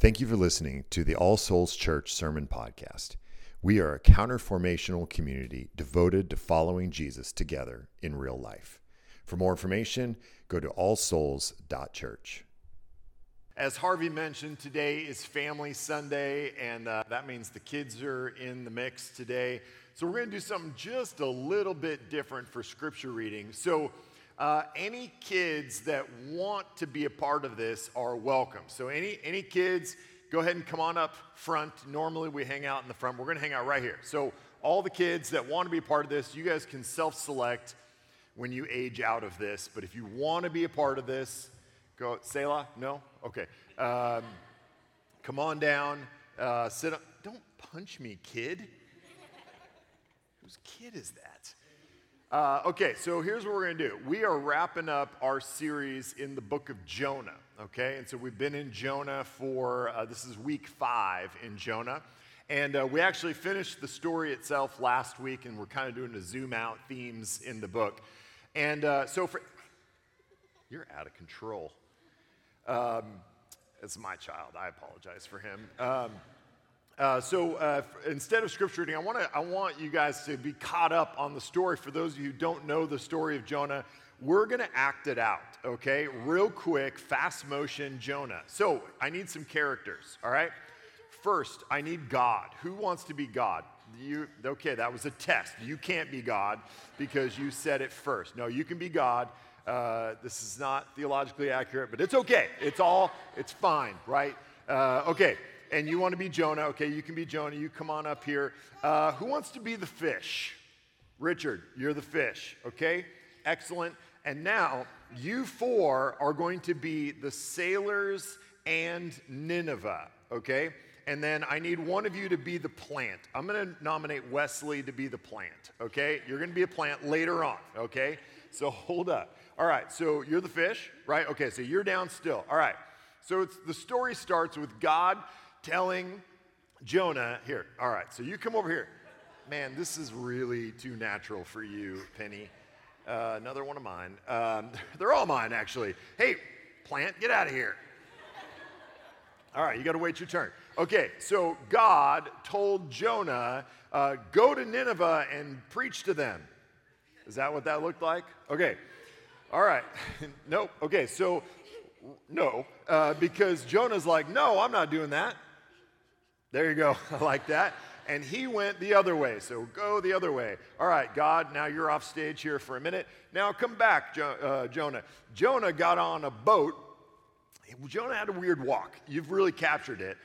Thank you for listening to the All Souls Church Sermon Podcast. We are a counterformational community devoted to following Jesus together in real life. For more information, go to allsouls.church. As Harvey mentioned, today is Family Sunday, and that means the kids are in the mix today. So we're going to do something just a little bit different for scripture reading. So any kids that want to be a part of this are welcome. So any kids, go ahead and come on up front. Normally we hang out in the front. We're going to hang out right here. So all the kids that want to be a part of this, you guys can self-select when you age out of this. But if you want to be a part of this, go, Selah, no? Okay. Come on down. Sit up. Don't punch me, kid. Whose kid is that? Okay, so here's what we're going to do. We are wrapping up our series in the book of Jonah, okay? And so we've been in Jonah for, this is week 5 in Jonah. And we actually finished the story itself last week, and we're kind of doing a zoom out themes in the book. And you're out of control. It's my child. I apologize for him. Instead of scripture reading, I want you guys to be caught up on the story. For those of you who don't know the story of Jonah, we're going to act it out, okay? Real quick, fast motion Jonah. So I need some characters, all right? First, I need God. Who wants to be God? Okay, that was a test. You can't be God because you said it first. No, you can be God. This is not theologically accurate, but it's okay. It's fine, right? Okay. And you want to be Jonah. Okay, you can be Jonah. You come on up here. Who wants to be the fish? Richard, you're the fish. Okay, excellent. And now you 4 are going to be the sailors and Nineveh. Okay, and then I need one of you to be the plant. I'm going to nominate Wesley to be the plant. Okay, you're going to be a plant later on. Okay, so hold up. All right, so you're the fish, right? Okay, so you're down still. All right, so the story starts with God telling Jonah, here, all right, so you come over here. Man, this is really too natural for you, Penny. Another one of mine. They're all mine, actually. Hey, plant, get out of here. All right, you got to wait your turn. Okay, so God told Jonah, go to Nineveh and preach to them. Is that what that looked like? Okay, all right. Nope, okay, so no, because Jonah's like, no, I'm not doing that. There you go. I like that. And he went the other way. So go the other way. All right, God, now you're off stage here for a minute. Now come back, Jonah. Jonah got on a boat. Jonah had a weird walk. You've really captured it.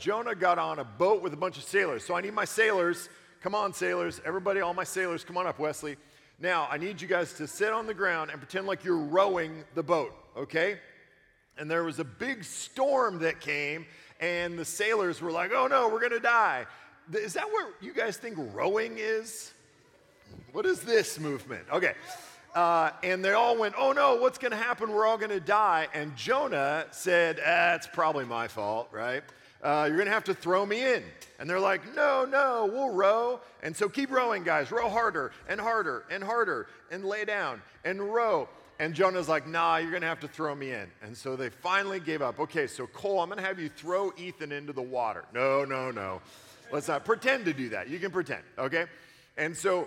Jonah got on a boat with a bunch of sailors. So I need my sailors. Come on, sailors. Everybody, all my sailors, come on up, Wesley. Now I need you guys to sit on the ground and pretend like you're rowing the boat, okay? And there was a big storm that came. And the sailors were like, oh, no, we're going to die. Is that what you guys think rowing is? What is this movement? Okay. And they all went, oh, no, what's going to happen? We're all going to die. And Jonah said, it's probably my fault, right? You're going to have to throw me in. And they're like, no, we'll row. And so keep rowing, guys. Row harder and harder and harder and lay down and row. And Jonah's like, nah, you're going to have to throw me in. And so they finally gave up. Okay, so Cole, I'm going to have you throw Ethan into the water. No. Let's not pretend to do that. You can pretend, okay? And so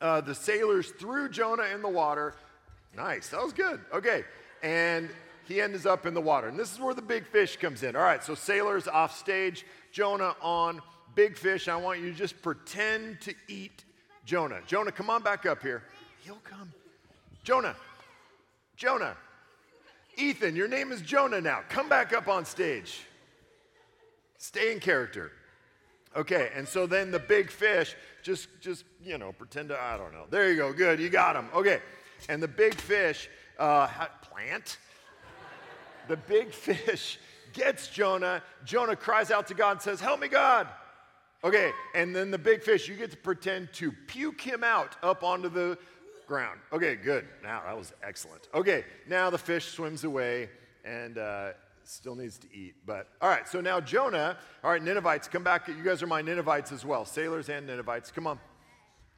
the sailors threw Jonah in the water. Nice. That was good. Okay. And he ends up in the water. And this is where the big fish comes in. All right, so sailors off stage, Jonah on, big fish. I want you to just pretend to eat Jonah. Jonah, come on back up here. He'll come. Jonah, Ethan, your name is Jonah now. Come back up on stage. Stay in character. Okay, and so then the big fish just pretend to, I don't know. There you go, good, you got him. Okay, and the big fish, plant? The big fish gets Jonah. Jonah cries out to God and says, help me, God. Okay, and then the big fish, you get to pretend to puke him out up onto the ground. Okay, good. Now, that was excellent. Okay, now the fish swims away and still needs to eat. But all right, so now Jonah, all right, Ninevites, come back. You guys are my Ninevites as well, sailors and Ninevites. Come on,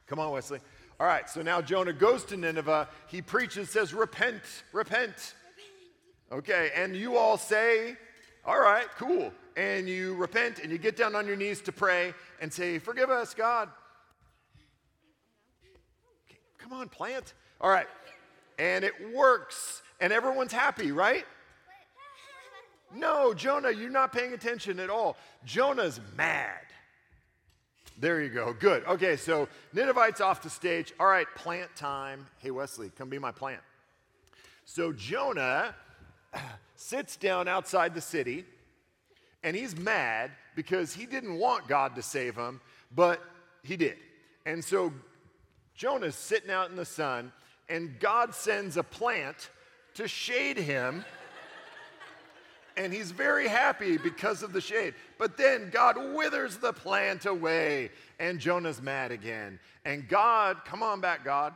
Wesley. All right, so now Jonah goes to Nineveh. He preaches, says, repent. Okay, and you all say, all right, cool. And you repent and you get down on your knees to pray and say, forgive us, God. Okay, come on, plant. All right. And it works. And everyone's happy, right? No, Jonah, you're not paying attention at all. Jonah's mad. There you go. Good. Okay, so Ninevite's off the stage. All right, plant time. Hey, Wesley, come be my plant. So Jonah sits down outside the city, and he's mad because he didn't want God to save him, but he did. And so Jonah's sitting out in the sun, and God sends a plant to shade him, and he's very happy because of the shade. But then God withers the plant away, and Jonah's mad again. And God, come on back, God.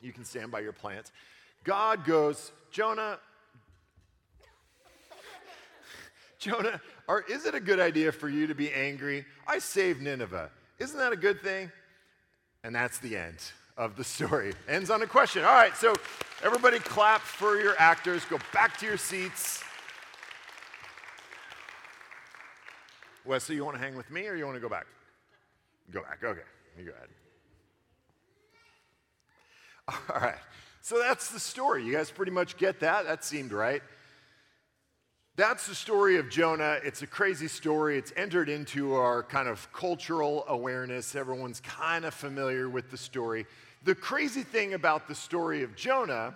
You can stand by your plants. God goes, Jonah, is it a good idea for you to be angry? I saved Nineveh. Isn't that a good thing? And that's the end of the story. Ends on a question. All right, so everybody clap for your actors. Go back to your seats. Wesley, you want to hang with me or you want to go back? Go back. Okay, you go ahead. All right, so that's the story. You guys pretty much get that? That seemed right. That's the story of Jonah. It's a crazy story. It's entered into our kind of cultural awareness. Everyone's kind of familiar with the story. The crazy thing about the story of Jonah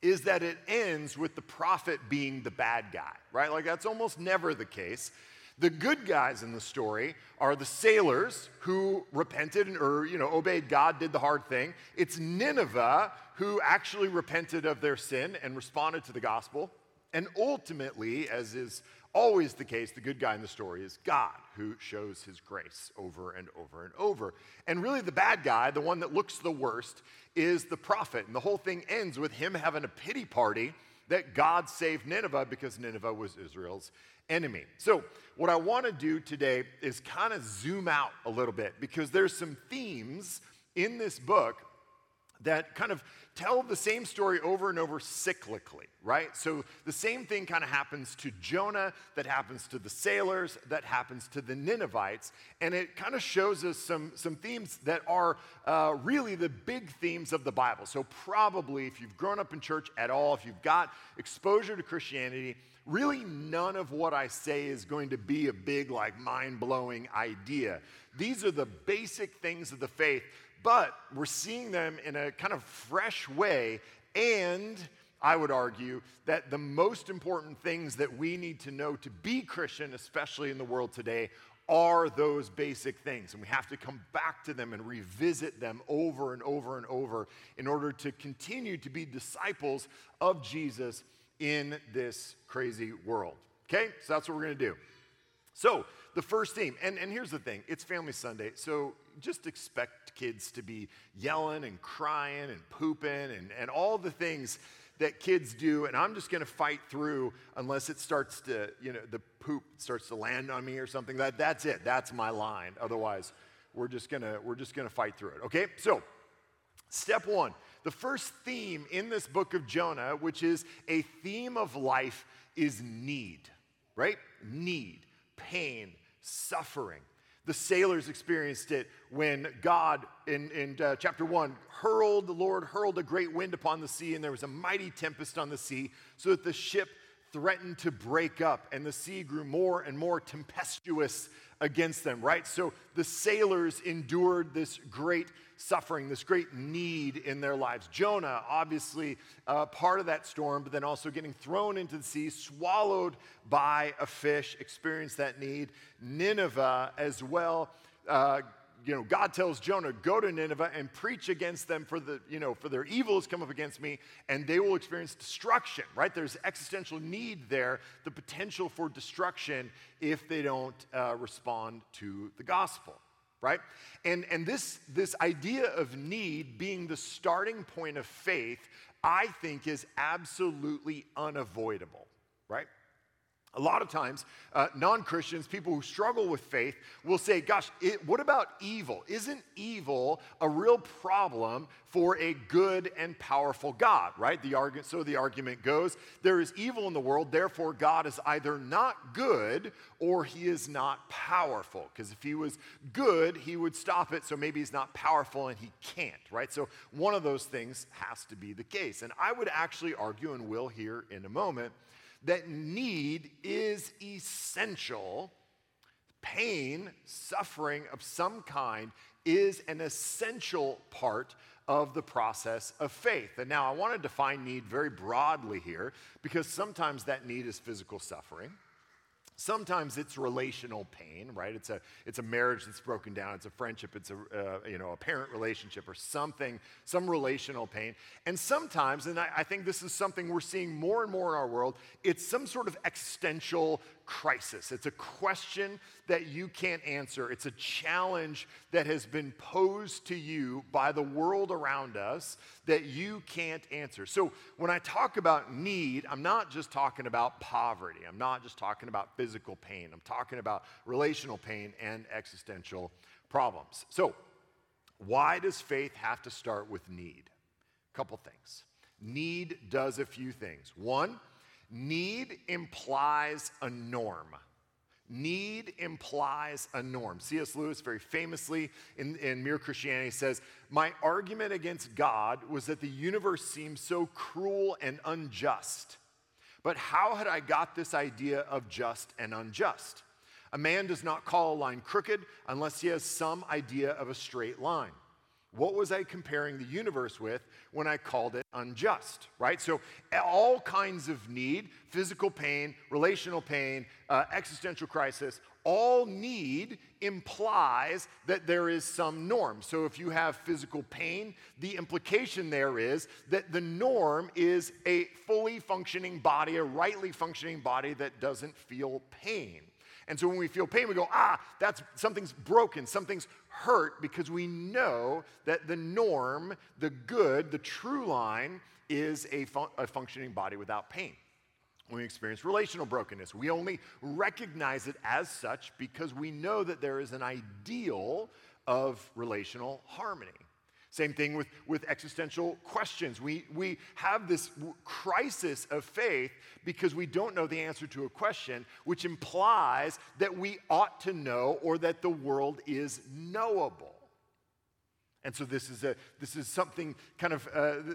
is that it ends with the prophet being the bad guy, right? Like that's almost never the case. The good guys in the story are the sailors who repented or obeyed God, did the hard thing. It's Nineveh who actually repented of their sin and responded to the gospel. And ultimately, as is always the case, the good guy in the story is God, who shows his grace over and over and over. And really the bad guy, the one that looks the worst, is the prophet. And the whole thing ends with him having a pity party that God saved Nineveh because Nineveh was Israel's enemy. So what I want to do today is kind of zoom out a little bit, because there's some themes in this book that kind of tell the same story over and over cyclically, right? So the same thing kind of happens to Jonah, that happens to the sailors, that happens to the Ninevites, and it kind of shows us some themes that are really the big themes of the Bible. So probably if you've grown up in church at all, if you've got exposure to Christianity, really none of what I say is going to be a big, like, mind-blowing idea. These are the basic things of the faith, but we're seeing them in a kind of fresh way, and I would argue that the most important things that we need to know to be Christian, especially in the world today, are those basic things, and we have to come back to them and revisit them over and over and over in order to continue to be disciples of Jesus in this crazy world, okay? So that's what we're going to do. So the first theme, and here's the thing, it's Family Sunday, so just expect kids to be yelling and crying and pooping and all the things that kids do, and I'm just going to fight through unless it starts to, the poop starts to land on me or something. That's it. That's my line. Otherwise, we're just going to fight through it, okay? So step one, the first theme in this book of Jonah, which is a theme of life, is need, right? Need. Pain, suffering. The sailors experienced it when God, in chapter 1, the Lord hurled a great wind upon the sea, and there was a mighty tempest on the sea, so that the ship threatened to break up, and the sea grew more and more tempestuous against them, right? So the sailors endured this great suffering, this great need in their lives. Jonah, obviously, part of that storm, but then also getting thrown into the sea, swallowed by a fish, experienced that need. Nineveh as well. God tells Jonah, go to Nineveh and preach against them for their evil has come up against me, and they will experience destruction, right? There's existential need there, the potential for destruction if they don't respond to the gospel, right? And this idea of need being the starting point of faith, I think, is absolutely unavoidable, right? A lot of times, non-Christians, people who struggle with faith, will say, gosh, what about evil? Isn't evil a real problem for a good and powerful God, right? The argument goes, there is evil in the world, therefore God is either not good or he is not powerful. Because if he was good, he would stop it, so maybe he's not powerful and he can't, right? So one of those things has to be the case. And I would actually argue, and will here in a moment, that need is essential. Pain, suffering of some kind is an essential part of the process of faith. And now I want to define need very broadly here, because sometimes that need is physical suffering. Sometimes it's relational pain, right? It's a marriage that's broken down. It's a friendship. It's a parent relationship or something, some relational pain. And sometimes, and I think this is something we're seeing more and more in our world, it's some sort of existential crisis. It's a question that you can't answer. It's a challenge that has been posed to you by the world around us that you can't answer. So when I talk about need, I'm not just talking about poverty. I'm not just talking about physical pain. I'm talking about relational pain and existential problems. So why does faith have to start with need? A couple things. Need does a few things. One, need implies a norm. Need implies a norm. C.S. Lewis very famously in Mere Christianity says, my argument against God was that the universe seemed so cruel and unjust. But how had I got this idea of just and unjust? A man does not call a line crooked unless he has some idea of a straight line. What was I comparing the universe with when I called it unjust, right? So all kinds of need, physical pain, relational pain, existential crisis, all need implies that there is some norm. So if you have physical pain, the implication there is that the norm is a fully functioning body, a rightly functioning body that doesn't feel pain. And so when we feel pain, we go, that's something's broken, something's hurt, because we know that the norm, the good, the true line is a functioning body without pain. When we experience relational brokenness, we only recognize it as such because we know that there is an ideal of relational harmony. Same thing with existential questions. We have this crisis of faith because we don't know the answer to a question, which implies that we ought to know or that the world is knowable. And so this is something kind of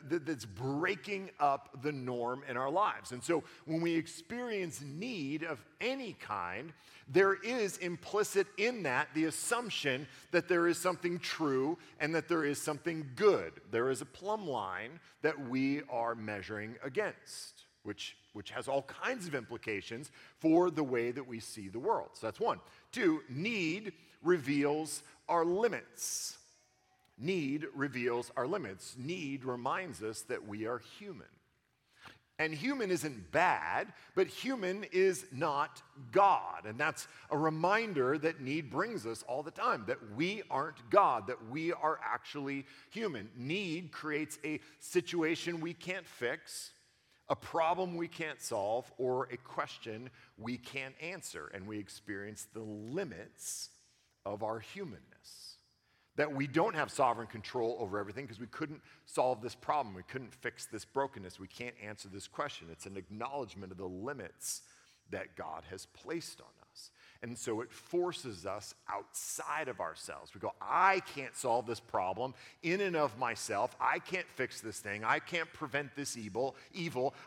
that's breaking up the norm in our lives. And so when we experience need of any kind, there is implicit in that the assumption that there is something true and that there is something good. There is a plumb line that we are measuring against, which has all kinds of implications for the way that we see the world. So that's one. Two, need reveals our limits. Need reveals our limits. Need reminds us that we are human. And human isn't bad, but human is not God. And that's a reminder that need brings us all the time, that we aren't God, that we are actually human. Need creates a situation we can't fix, a problem we can't solve, or a question we can't answer. And we experience the limits of our humanness. That we don't have sovereign control over everything because we couldn't solve this problem. We couldn't fix this brokenness. We can't answer this question. It's an acknowledgement of the limits that God has placed on us. And so it forces us outside of ourselves. We go, I can't solve this problem in and of myself. I can't fix this thing. I can't prevent this evil.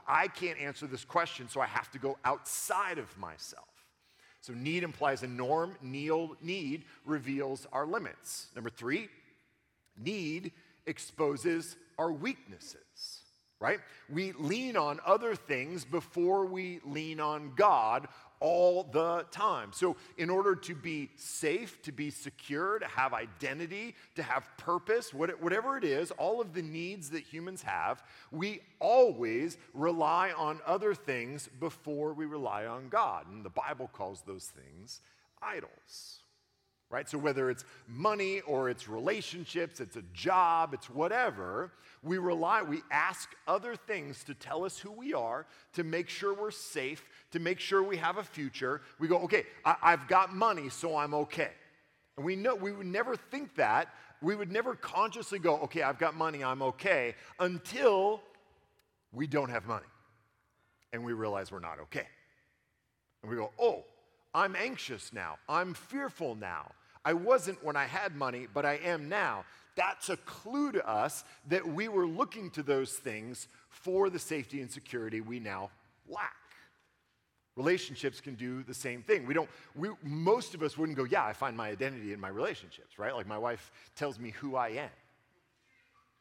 I can't answer this question, so I have to go outside of myself. So need implies a norm. Need reveals our limits. Number three, need exposes our weaknesses, right? We lean on other things before we lean on God all the time. So in order to be safe, to be secure, to have identity, to have purpose, whatever it is, all of the needs that humans have, we always rely on other things before we rely on God. And the Bible calls those things idols. right? So whether it's money or it's relationships, it's a job, it's whatever, we ask other things to tell us who we are, to make sure we're safe, to make sure we have a future. We go, okay, I've got money, so I'm okay. And we know we would never think that. We would never consciously go, okay, I've got money, I'm okay, until we don't have money and we realize we're not okay. And we go, oh, I'm anxious now. I'm fearful now. I wasn't when I had money, but I am now. That's a clue to us that we were looking to those things for the safety and security we now lack. Relationships can do the same thing. Most of us wouldn't go, yeah, I find my identity in my relationships, right? Like my wife tells me who I am.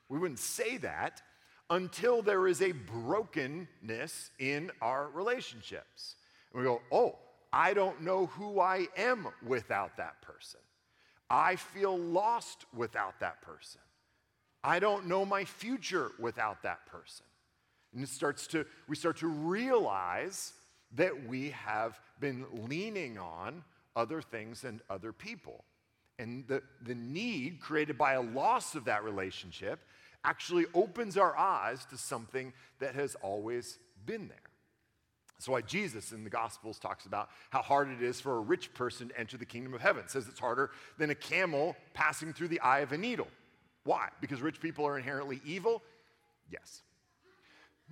We wouldn't say that until there is a brokenness in our relationships. And we go, oh, I don't know who I am without that person. I feel lost without that person. I don't know my future without that person. And we start to realize that we have been leaning on other things and other people. And the need created by a loss of that relationship actually opens our eyes to something that has always been there. That's why Jesus in the Gospels talks about how hard it is for a rich person to enter the kingdom of heaven. It says it's harder than a camel passing through the eye of a needle. Why? Because rich people are inherently evil? Yes.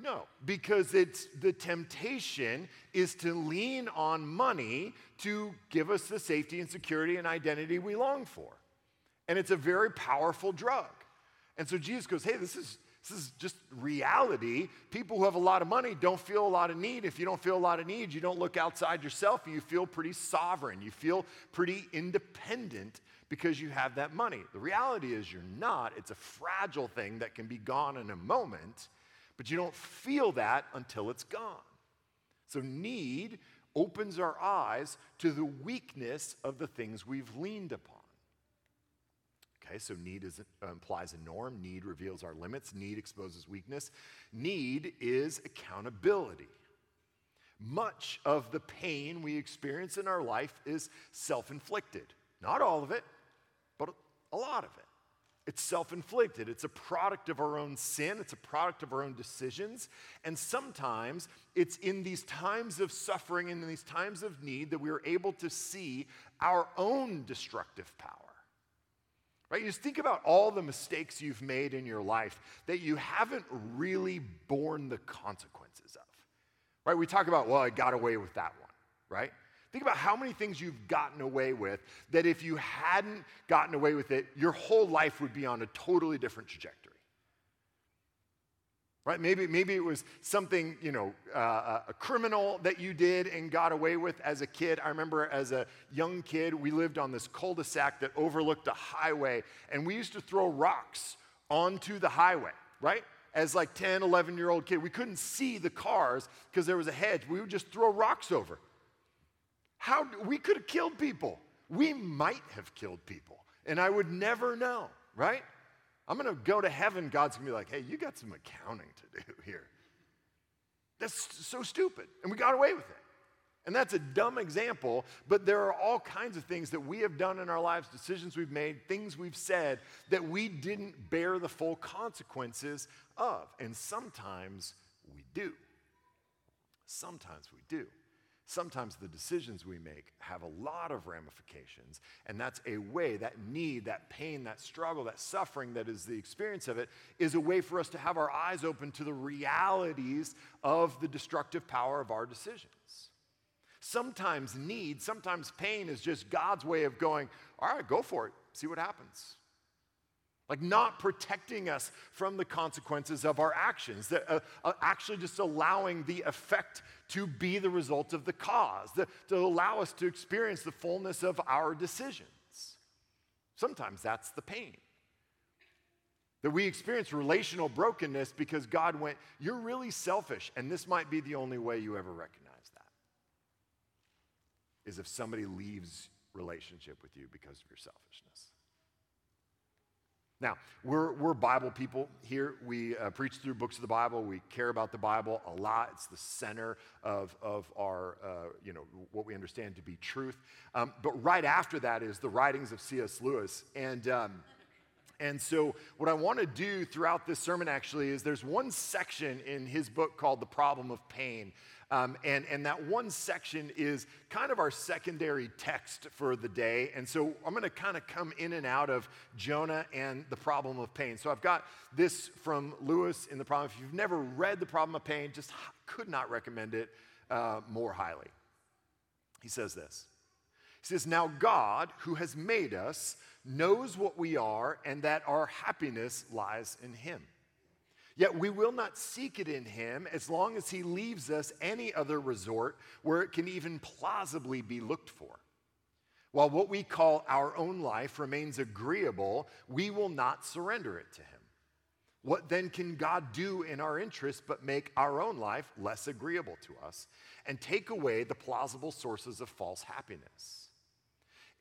No, because the temptation is to lean on money to give us the safety and security and identity we long for. And it's a very powerful drug. And so Jesus goes, hey, this is just reality. People who have a lot of money don't feel a lot of need. If you don't feel a lot of need, you don't look outside yourself. You feel pretty sovereign. You feel pretty independent because you have that money. The reality is you're not. It's a fragile thing that can be gone in a moment. But you don't feel that until it's gone. So need opens our eyes to the weakness of the things we've leaned upon. Okay, so need implies a norm. Need reveals our limits. Need exposes weakness. Need is accountability. Much of the pain we experience in our life is self-inflicted. Not all of it, but a lot of it. It's self-inflicted. It's a product of our own sin. It's a product of our own decisions. And sometimes it's in these times of suffering and in these times of need that we are able to see our own destructive power. Right? You just think about all the mistakes you've made in your life that you haven't really borne the consequences of. Right? We talk about, well, I got away with that one, right? Think about how many things you've gotten away with that if you hadn't gotten away with it, your whole life would be on a totally different trajectory. Right? Maybe it was something, a criminal that you did and got away with as a kid. I remember as a young kid, we lived on this cul-de-sac that overlooked a highway, and we used to throw rocks onto the highway, right? As like 10, 11-year-old kid, we couldn't see the cars because there was a hedge. We would just throw rocks over. We could have killed people. We might have killed people, and I would never know, right? I'm going to go to heaven. God's going to be like, hey, you got some accounting to do here. That's so stupid, and we got away with it. And that's a dumb example, but there are all kinds of things that we have done in our lives, decisions we've made, things we've said that we didn't bear the full consequences of, and sometimes we do. Sometimes we do. Sometimes the decisions we make have a lot of ramifications, and that's a way, that need, that pain, that struggle, that suffering that is the experience of it is a way for us to have our eyes open to the realities of the destructive power of our decisions. Sometimes need, sometimes pain is just God's way of going, all right, go for it, see what happens. Like not protecting us from the consequences of our actions, that actually just allowing the effect to be the result of the cause, to allow us to experience the fullness of our decisions. Sometimes that's the pain. That we experience relational brokenness because God went, you're really selfish, and this might be the only way you ever recognize that, is if somebody leaves relationship with you because of your selfishness. Now, we're Bible people here. We preach through books of the Bible. We care about the Bible a lot. It's the center of our, what we understand to be truth. But right after that is the writings of C.S. Lewis. And so what I want to do throughout this sermon, actually, is there's one section in his book called The Problem of Pain. And that one section is kind of our secondary text for the day. And so I'm going to kind of come in and out of Jonah and The Problem of Pain. So I've got this from Lewis in The Problem. If you've never read The Problem of Pain, just could not recommend it more highly. He says this. He says, "Now God, who has made us, knows what we are and that our happiness lies in him. Yet we will not seek it in him as long as he leaves us any other resort where it can even plausibly be looked for. While what we call our own life remains agreeable, we will not surrender it to him. What then can God do in our interest but make our own life less agreeable to us and take away the plausible sources of false happiness?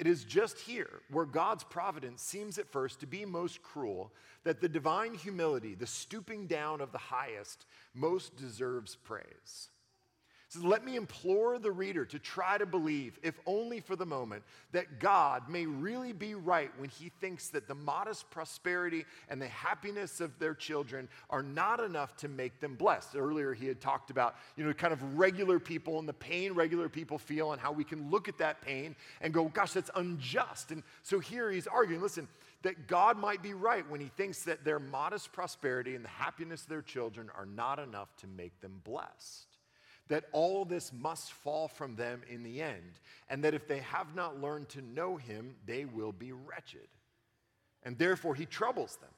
It is just here where God's providence seems at first to be most cruel, that the divine humility, the stooping down of the highest, most deserves praise. So let me implore the reader to try to believe, if only for the moment, that God may really be right when he thinks that the modest prosperity and the happiness of their children are not enough to make them blessed." Earlier he had talked about, kind of regular people and the pain regular people feel and how we can look at that pain and go, gosh, that's unjust. And so here he's arguing, listen, that God might be right when he thinks that their modest prosperity and the happiness of their children are not enough to make them blessed. That all this must fall from them in the end, and that if they have not learned to know him, they will be wretched. And therefore he troubles them,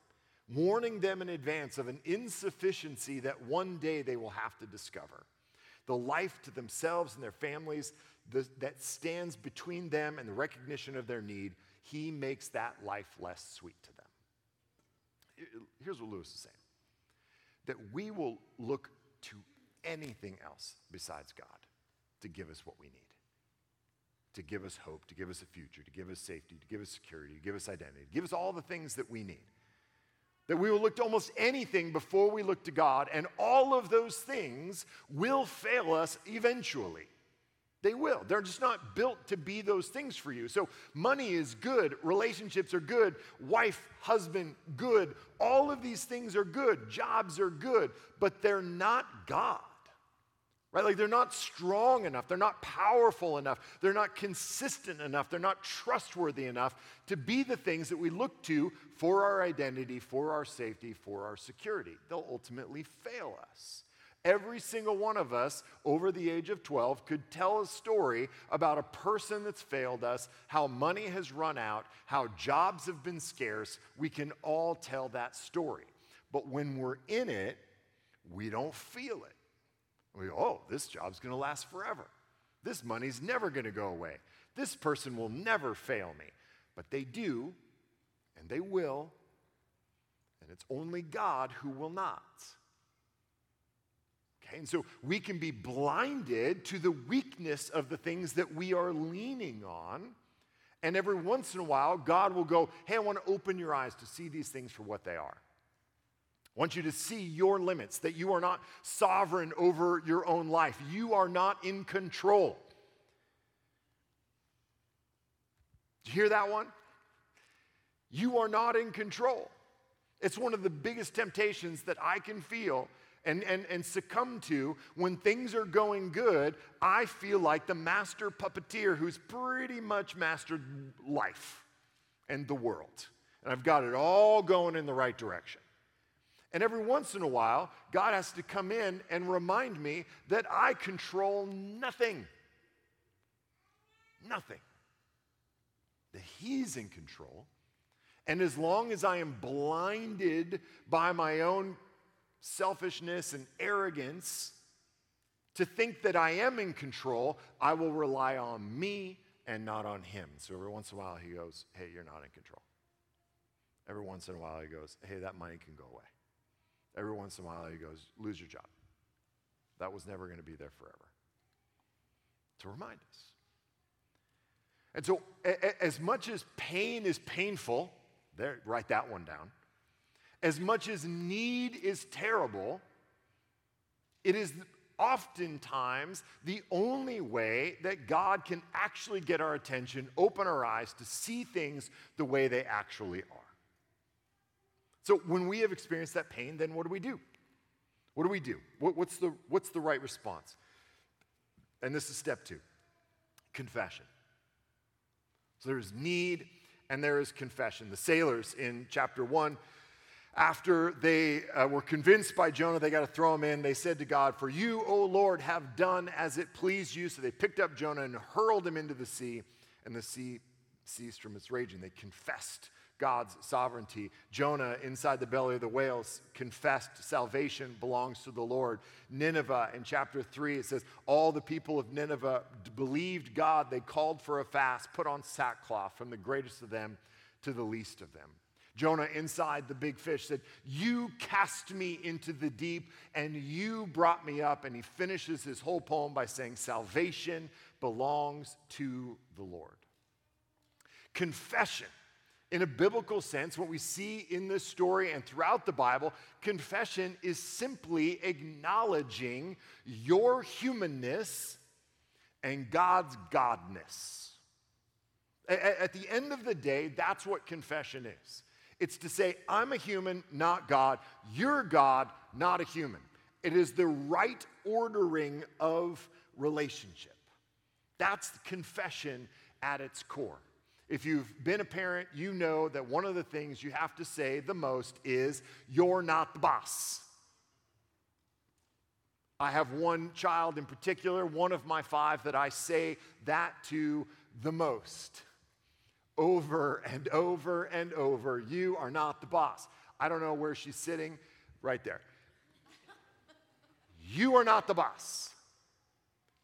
warning them in advance of an insufficiency that one day they will have to discover. The life to themselves and their families that stands between them and the recognition of their need, he makes that life less sweet to them." Here's what Lewis is saying, that we will look to anything else besides God to give us what we need, to give us hope, to give us a future, to give us safety, to give us security, to give us identity, to give us all the things that we need. That we will look to almost anything before we look to God, and all of those things will fail us eventually. They will. They're just not built to be those things for you. So money is good. Relationships are good. Wife, husband, good. All of these things are good. Jobs are good. But they're not God. Right? Like, they're not strong enough. They're not powerful enough. They're not consistent enough. They're not trustworthy enough to be the things that we look to for our identity, for our safety, for our security. They'll ultimately fail us. Every single one of us over the age of 12 could tell a story about a person that's failed us, how money has run out, how jobs have been scarce. We can all tell that story. But when we're in it, we don't feel it. We go, oh, this job's going to last forever. This money's never going to go away. This person will never fail me. But they do, and they will, and it's only God who will not. And so we can be blinded to the weakness of the things that we are leaning on. And every once in a while, God will go, hey, I want to open your eyes to see these things for what they are. I want you to see your limits, that you are not sovereign over your own life. You are not in control. Did you hear that one? You are not in control. It's one of the biggest temptations that I can feel and succumb to. When things are going good, I feel like the master puppeteer who's pretty much mastered life and the world. And I've got it all going in the right direction. And every once in a while, God has to come in and remind me that I control nothing. Nothing. That he's in control. And as long as I am blinded by my own selfishness and arrogance to think that I am in control, I will rely on me and not on him. So every once in a while he goes, hey, you're not in control. Every once in a while he goes, hey, that money can go away. Every once in a while he goes, lose your job. That was never going to be there forever. To remind us. And so as much as pain is painful, There, write that one down. As much as need is terrible, it is oftentimes the only way that God can actually get our attention, open our eyes to see things the way they actually are. So when we have experienced that pain, then what do we do? What do we do? What's the right response? And this is step two, confession. So there is need and there is confession. The sailors in chapter 1, after they were convinced by Jonah, they got to throw him in. They said to God, "For you, O Lord, have done as it pleased you." So they picked up Jonah and hurled him into the sea, and the sea ceased from its raging. They confessed God's sovereignty. Jonah, inside the belly of the whale, confessed salvation belongs to the Lord. Nineveh, in chapter 3, it says, all the people of Nineveh believed God. They called for a fast, put on sackcloth, from the greatest of them to the least of them. Jonah, inside the big fish, said, "You cast me into the deep, and you brought me up." And he finishes his whole poem by saying, "Salvation belongs to the Lord." Confession. In a biblical sense, what we see in this story and throughout the Bible, confession is simply acknowledging your humanness and God's godness. At the end of the day, that's what confession is. It's to say, I'm a human, not God. You're God, not a human. It is the right ordering of relationship. That's the confession at its core. If you've been a parent, you know that one of the things you have to say the most is, "You're not the boss." I have one child in particular, one of my 5, that I say that to the most. Over and over and over, "You are not the boss." I don't know where she's sitting, right there. You are not the boss.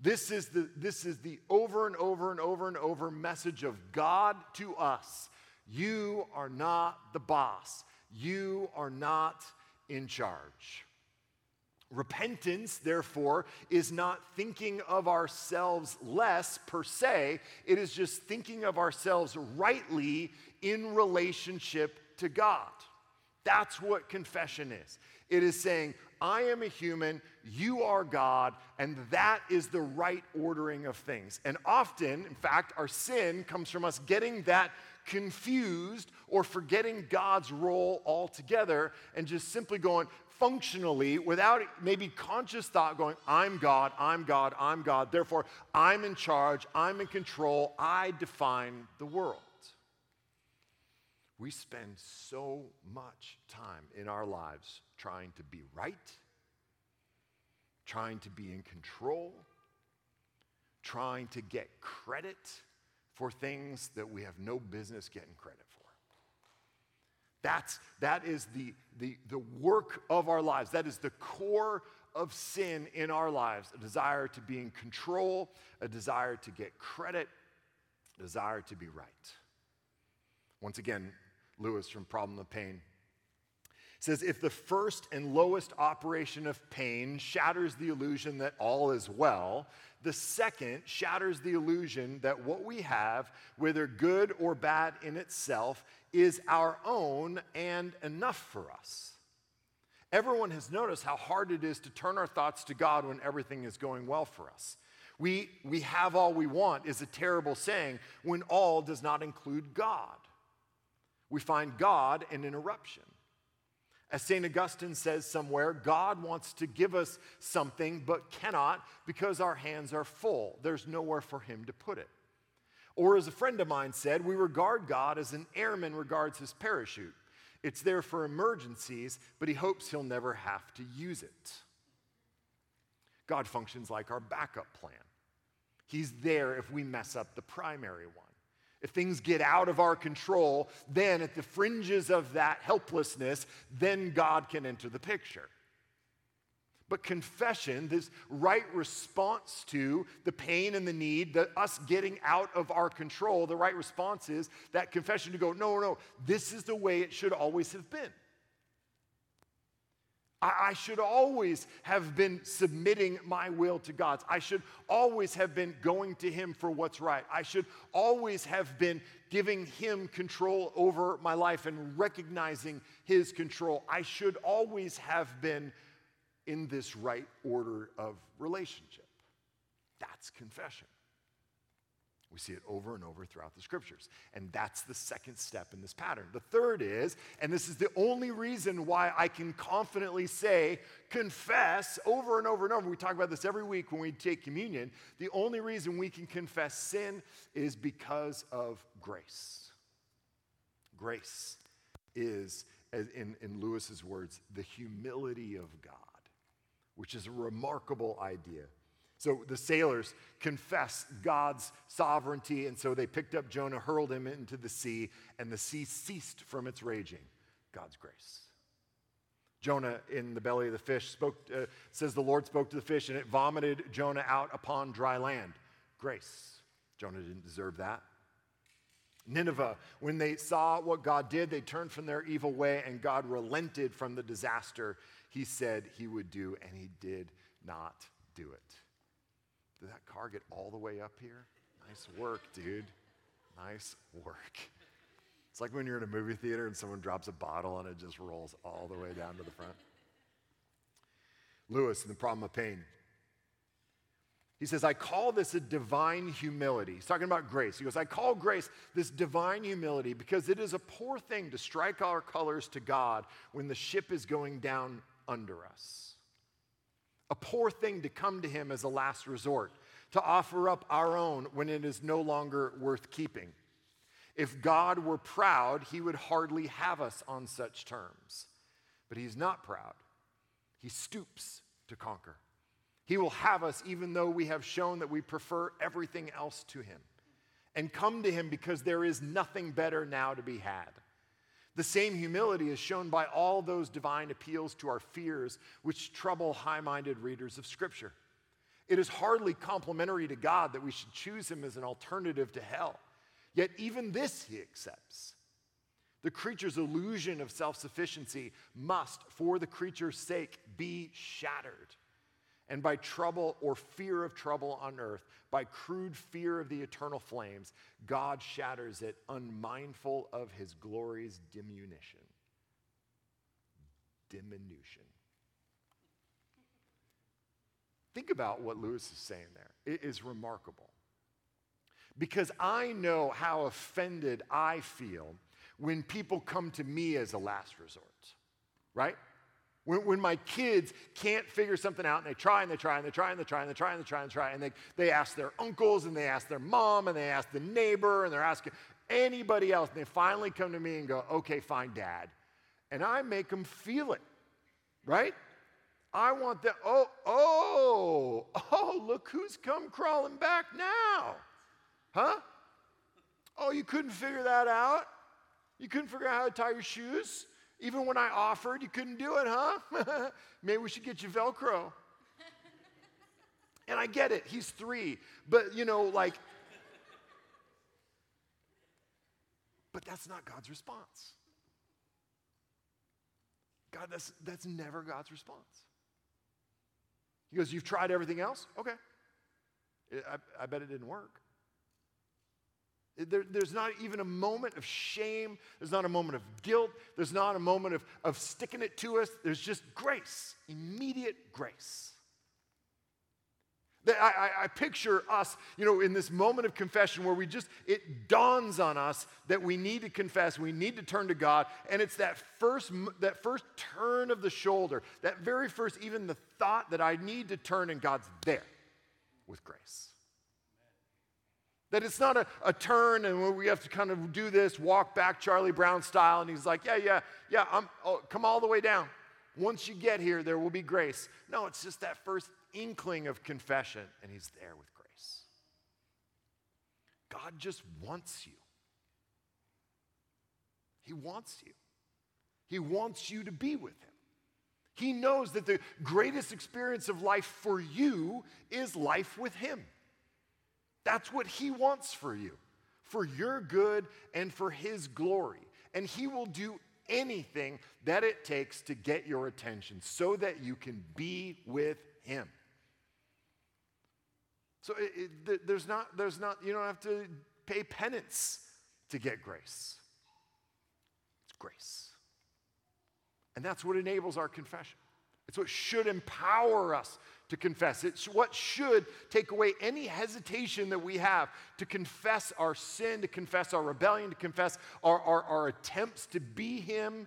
This is the over and over and over and over message of God to us. You are not the boss. You are not in charge. Repentance, therefore, is not thinking of ourselves less per se. It is just thinking of ourselves rightly in relationship to God. That's what confession is. It is saying, I am a human, you are God, and that is the right ordering of things. And often, in fact, our sin comes from us getting that confused or forgetting God's role altogether and just simply going functionally, without maybe conscious thought, going, I'm God, I'm God, I'm God, therefore I'm in charge, I'm in control, I define the world. We spend so much time in our lives trying to be right, trying to be in control, trying to get credit for things that we have no business getting credit for. That is the work of our lives. That is the core of sin in our lives, a desire to be in control, a desire to get credit, a desire to be right. Once again, Lewis from Problem of Pain says, if the first and lowest operation of pain shatters the illusion that all is well, the second shatters the illusion that what we have, whether good or bad in itself, is our own and enough for us. Everyone has noticed how hard it is to turn our thoughts to God when everything is going well for us. We have all we want is a terrible saying when all does not include God. We find God an interruption. As St. Augustine says somewhere, God wants to give us something but cannot because our hands are full. There's nowhere for him to put it. Or as a friend of mine said, we regard God as an airman regards his parachute. It's there for emergencies, but he hopes he'll never have to use it. God functions like our backup plan. He's there if we mess up the primary one. If things get out of our control, then at the fringes of that helplessness, then God can enter the picture. But confession, this right response to the pain and the need, the us getting out of our control, the right response is that confession to go, no, this is the way it should always have been. I should always have been submitting my will to God's. I should always have been going to Him for what's right. I should always have been giving Him control over my life and recognizing His control. I should always have been in this right order of relationship. That's confession. We see it over and over throughout the Scriptures. And that's the second step in this pattern. The third is, and this is the only reason why I can confidently say, confess over and over and over. We talk about this every week when we take communion. The only reason we can confess sin is because of grace. Grace is, in Lewis's words, the humility of God, which is a remarkable idea. So the sailors confessed God's sovereignty, and so they picked up Jonah, hurled him into the sea, and the sea ceased from its raging. God's grace. Jonah in the belly of the fish says the Lord spoke to the fish, and it vomited Jonah out upon dry land. Grace. Jonah didn't deserve that. Nineveh, when they saw what God did, they turned from their evil way, and God relented from the disaster He said He would do, and He did not do it. Did that car get all the way up here? Nice work, dude. Nice work. It's like when you're in a movie theater and someone drops a bottle and it just rolls all the way down to the front. Lewis in The Problem of Pain. He says, I call this a divine humility. He's talking about grace. He goes, I call grace this divine humility because it is a poor thing to strike our colors to God when the ship is going down under us. A poor thing to come to Him as a last resort, to offer up our own when it is no longer worth keeping. If God were proud, He would hardly have us on such terms. But He's not proud. He stoops to conquer. He will have us even though we have shown that we prefer everything else to Him, and come to Him because there is nothing better now to be had. The same humility is shown by all those divine appeals to our fears which trouble high-minded readers of Scripture. It is hardly complimentary to God that we should choose Him as an alternative to hell. Yet even this He accepts. The creature's illusion of self-sufficiency must, for the creature's sake, be shattered. And by trouble or fear of trouble on earth, by crude fear of the eternal flames, God shatters it, unmindful of His glory's diminution. Think about what Lewis is saying there. It is remarkable. Because I know how offended I feel when people come to me as a last resort, right? When my kids can't figure something out, and they ask their uncles, and they ask their mom, and they ask the neighbor, and they're asking anybody else, and they finally come to me and go, okay, fine, Dad. And I make them feel it, right? I want them, look who's come crawling back now. Huh? Oh, you couldn't figure that out? You couldn't figure out how to tie your shoes? Even when I offered, you couldn't do it, huh? Maybe we should get you Velcro. And I get it. He's 3. But, but that's not God's response. God, that's never God's response. He goes, you've tried everything else? Okay. I bet it didn't work. There's not even a moment of shame. There's not a moment of guilt. There's not a moment of sticking it to us. There's just grace, immediate grace. I picture us, in this moment of confession where it dawns on us that we need to confess, we need to turn to God, and it's that first turn of the shoulder, that very first, even the thought that I need to turn, and God's there with grace. That it's not a turn and we have to kind of do this, walk back Charlie Brown style, and He's like, yeah, come all the way down. Once you get here, there will be grace. No, it's just that first inkling of confession, and He's there with grace. God just wants you. He wants you. He wants you to be with Him. He knows that the greatest experience of life for you is life with Him. That's what He wants for you, for your good and for His glory. And He will do anything that it takes to get your attention so that you can be with him. So you don't have to pay penance to get grace. It's grace. And that's what enables our confession. It's what should empower us to confess. It's what should take away any hesitation that we have to confess our sin, to confess our rebellion, to confess our attempts to be him,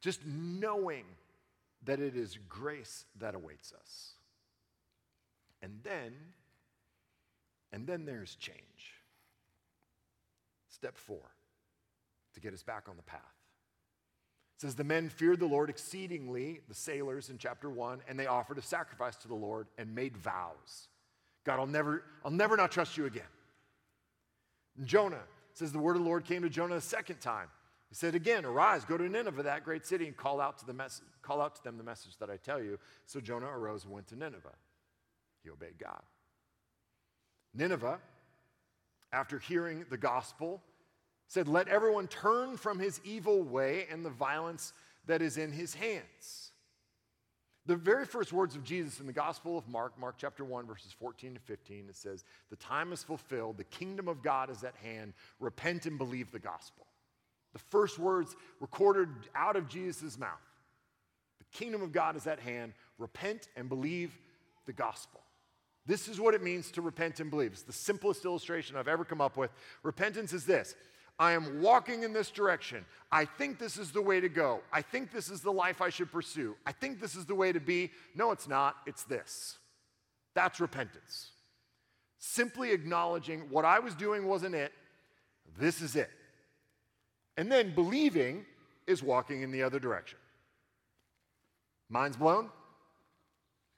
just knowing that it is grace that awaits us. And then there's change. Step 4, to get us back on the path. It says, the men feared the Lord exceedingly, the sailors in chapter 1, and they offered a sacrifice to the Lord and made vows. God, I'll never not trust you again. And Jonah says, the word of the Lord came to Jonah a second time. He said again, arise, go to Nineveh, that great city, and call out to them the message that I tell you. So Jonah arose and went to Nineveh. He obeyed God. Nineveh, after hearing the gospel, said, let everyone turn from his evil way and the violence that is in his hands. The very first words of Jesus in the Gospel of Mark, Mark chapter 1, verses 14 to 15, it says, the time is fulfilled, the kingdom of God is at hand, repent and believe the gospel. The first words recorded out of Jesus' mouth. The kingdom of God is at hand, repent and believe the gospel. This is what it means to repent and believe. It's the simplest illustration I've ever come up with. Repentance is this. I am walking in this direction. I think this is the way to go. I think this is the life I should pursue. I think this is the way to be. No, it's not. It's this. That's repentance. Simply acknowledging what I was doing wasn't it. This is it. And then believing is walking in the other direction. Mind's blown?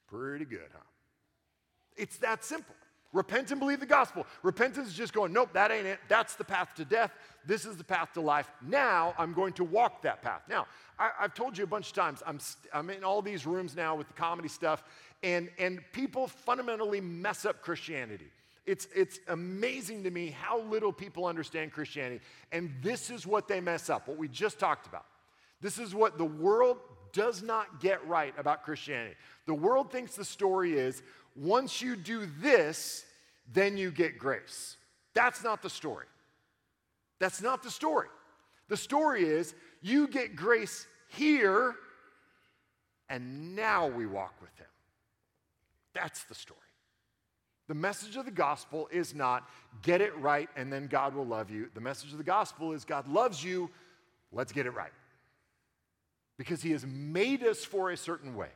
Pretty good, huh? It's that simple. Repent and believe the gospel. Repentance is just going, nope, that ain't it. That's the path to death. This is the path to life. Now I'm going to walk that path. Now, I've told you a bunch of times, I'm in all these rooms now with the comedy stuff, and people fundamentally mess up Christianity. It's amazing to me how little people understand Christianity. And this is what they mess up, what we just talked about. This is what the world does not get right about Christianity. The world thinks the story is, once you do this, then you get grace. That's not the story. That's not the story. The story is you get grace here, and now we walk with him. That's the story. The message of the gospel is not get it right and then God will love you. The message of the gospel is God loves you, let's get it right. Because he has made us for a certain way.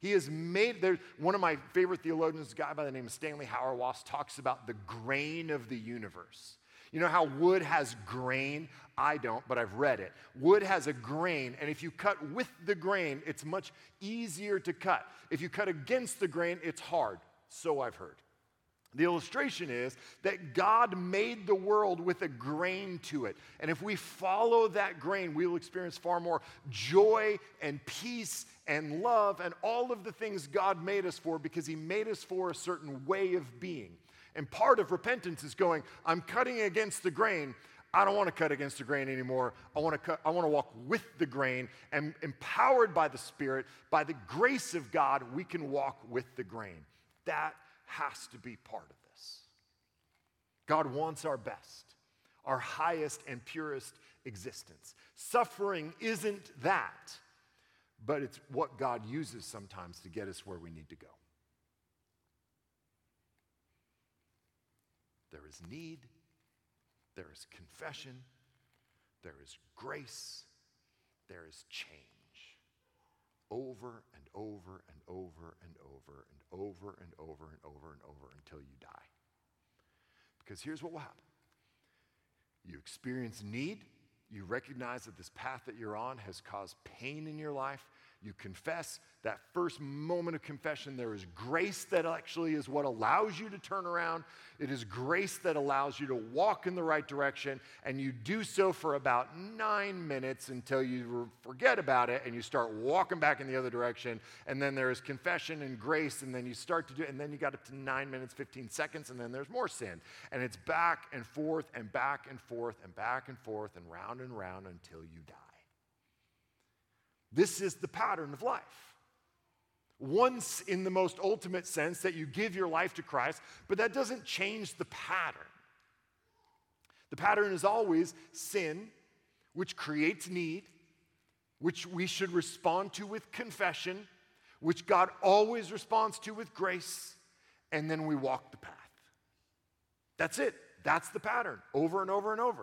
He has made, one of my favorite theologians, a guy by the name of Stanley Hauerwas, talks about the grain of the universe. You know how wood has grain? I don't, but I've read it. Wood has a grain, and if you cut with the grain, it's much easier to cut. If you cut against the grain, it's hard. So I've heard. The illustration is that God made the world with a grain to it. And if we follow that grain, we will experience far more joy and peace and love and all of the things God made us for, because he made us for a certain way of being. And part of repentance is going, I'm cutting against the grain. I don't want to cut against the grain anymore. I want to walk with the grain. And empowered by the Spirit, by the grace of God, we can walk with the grain. That has to be part of this. God wants our best, our highest and purest existence. Suffering isn't that, but it's what God uses sometimes to get us where we need to go. There is need, there is confession, there is grace, there is change. Over and over and over and over and over and over and over and over until you die. Because here's what will happen. You experience need. You recognize that this path that you're on has caused pain in your life. You confess. That first moment of confession, there is grace that actually is what allows you to turn around. It is grace that allows you to walk in the right direction, and you do so for about 9 minutes until you forget about it, and you start walking back in the other direction, and then there is confession and grace, and then you start to do it, and then you got up to 9 minutes, 15 seconds, and then there's more sin. And it's back and forth and back and forth and back and forth and round until you die. This is the pattern of life. Once in the most ultimate sense that you give your life to Christ, but that doesn't change the pattern. The pattern is always sin, which creates need, which we should respond to with confession, which God always responds to with grace, and then we walk the path. That's it. That's the pattern, over and over and over.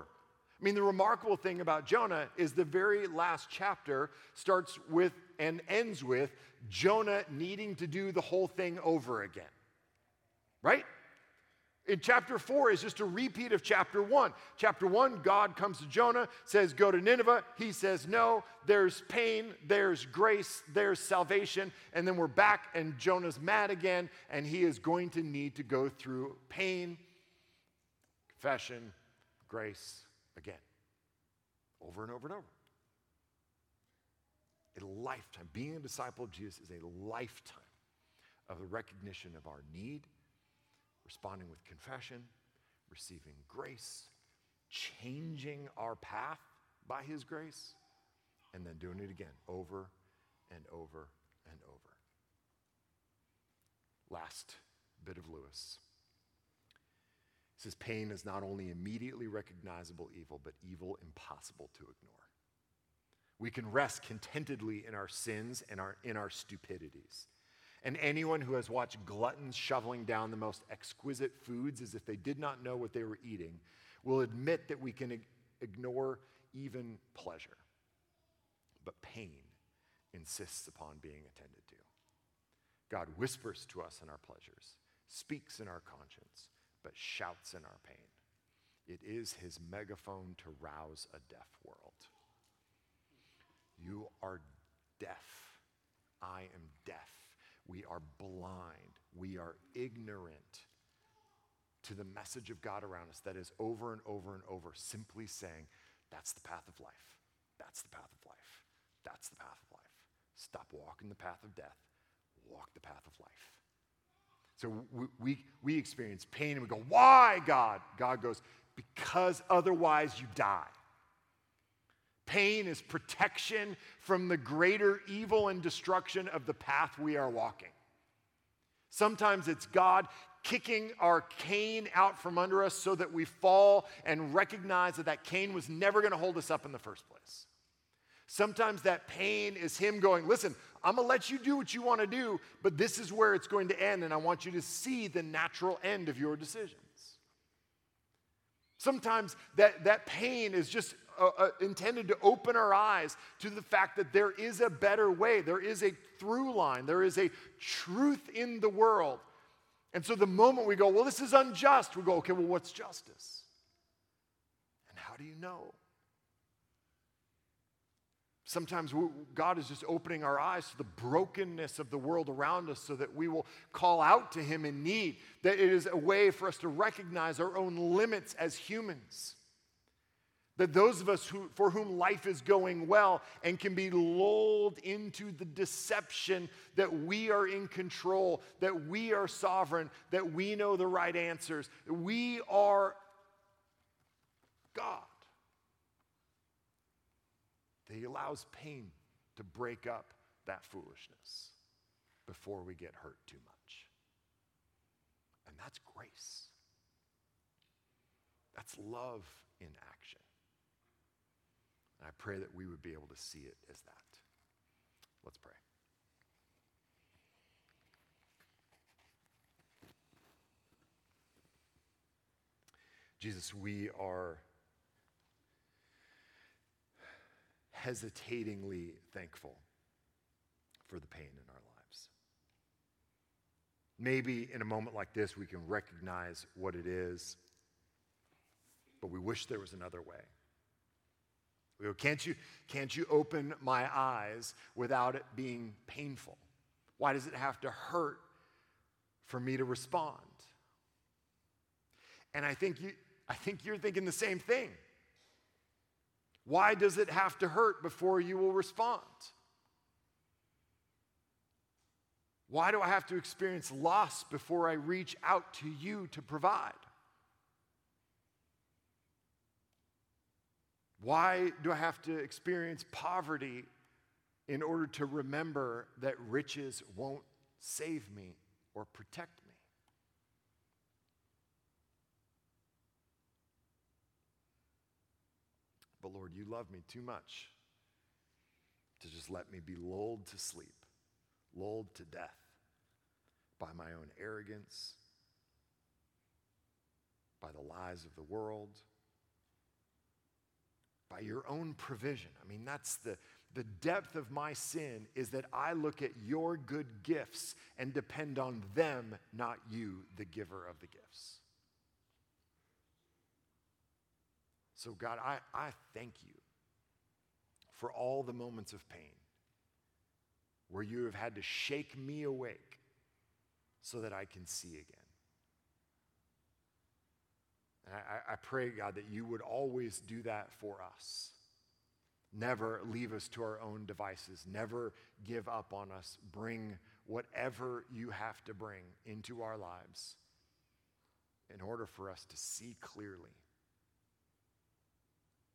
I mean, the remarkable thing about Jonah is the very last chapter starts with and ends with Jonah needing to do the whole thing over again, right? In chapter 4 is just a repeat of chapter 1. Chapter 1, God comes to Jonah, says, go to Nineveh. He says, no, there's pain, there's grace, there's salvation. And then we're back and Jonah's mad again, and he is going to need to go through pain, confession, grace again. Over and over and over. A lifetime. Being a disciple of Jesus is a lifetime of the recognition of our need, responding with confession, receiving grace, changing our path by his grace, and then doing it again over and over and over. Last bit of Lewis. He says, pain is not only immediately recognizable evil, but evil impossible to ignore. We can rest contentedly in our sins and in our stupidities. And anyone who has watched gluttons shoveling down the most exquisite foods as if they did not know what they were eating will admit that we can ignore even pleasure. But pain insists upon being attended to. God whispers to us in our pleasures, speaks in our conscience, but shouts in our pain. It is his megaphone to rouse a deaf world. You are deaf. I am deaf. We are blind. We are ignorant to the message of God around us that is over and over and over simply saying, that's the path of life. That's the path of life. That's the path of life. Stop walking the path of death. Walk the path of life. So we experience pain and we go, why, God? God goes, because otherwise you die. Pain is protection from the greater evil and destruction of the path we are walking. Sometimes it's God kicking our cane out from under us so that we fall and recognize that that cane was never going to hold us up in the first place. Sometimes that pain is him going, listen, I'm going to let you do what you want to do, but this is where it's going to end, and I want you to see the natural end of your decisions. Sometimes that pain is just intended to open our eyes to the fact that there is a better way. There is a through line. There is a truth in the world. And so the moment we go, well, this is unjust, we go, okay, well, what's justice? And how do you know? Sometimes God is just opening our eyes to the brokenness of the world around us so that we will call out to him in need, that it is a way for us to recognize our own limits as humans. That those of us for whom life is going well and can be lulled into the deception that we are in control, that we are sovereign, that we know the right answers. We are God. That he allows pain to break up that foolishness before we get hurt too much. And that's grace. That's love in action. And I pray that we would be able to see it as that. Let's pray. Jesus, we are hesitatingly thankful for the pain in our lives. Maybe in a moment like this, we can recognize what it is, but we wish there was another way. We go, can't you open my eyes without it being painful? Why does it have to hurt for me to respond? And I think you're thinking the same thing. Why does it have to hurt before you will respond? Why do I have to experience loss before I reach out to you to provide? Why do I have to experience poverty in order to remember that riches won't save me or protect me. But Lord, you love me too much to just let me be lulled to sleep, lulled to death by my own arrogance, by the lies of the world, by your own provision. I mean, that's the depth of my sin, is that I look at your good gifts and depend on them, not you, the giver of the gifts. So God, I thank you for all the moments of pain where you have had to shake me awake so that I can see again. And I pray, God, that you would always do that for us. Never leave us to our own devices. Never give up on us. Bring whatever you have to bring into our lives in order for us to see clearly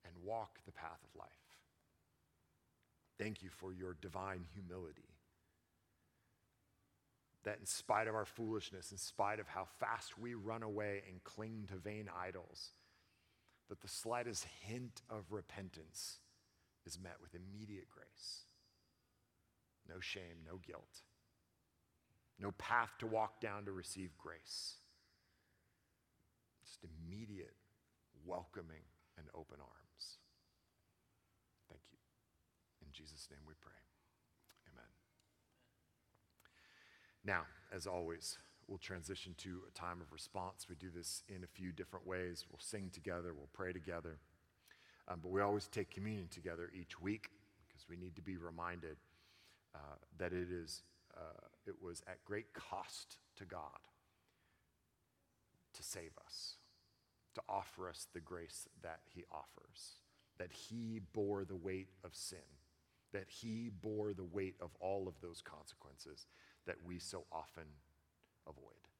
and walk the path of life. Thank you for your divine humility, that in spite of our foolishness, in spite of how fast we run away and cling to vain idols, that the slightest hint of repentance is met with immediate grace. No shame, no guilt, no path to walk down to receive grace. Just immediate, welcoming, and open arms. Thank you. In Jesus' name we pray. Now, as always, we'll transition to a time of response. We do this in a few different ways. We'll sing together. We'll pray together. But we always take communion together each week because we need to be reminded that it was at great cost to God to save us, to offer us the grace that he offers, that he bore the weight of sin, that he bore the weight of all of those consequences that we so often avoid.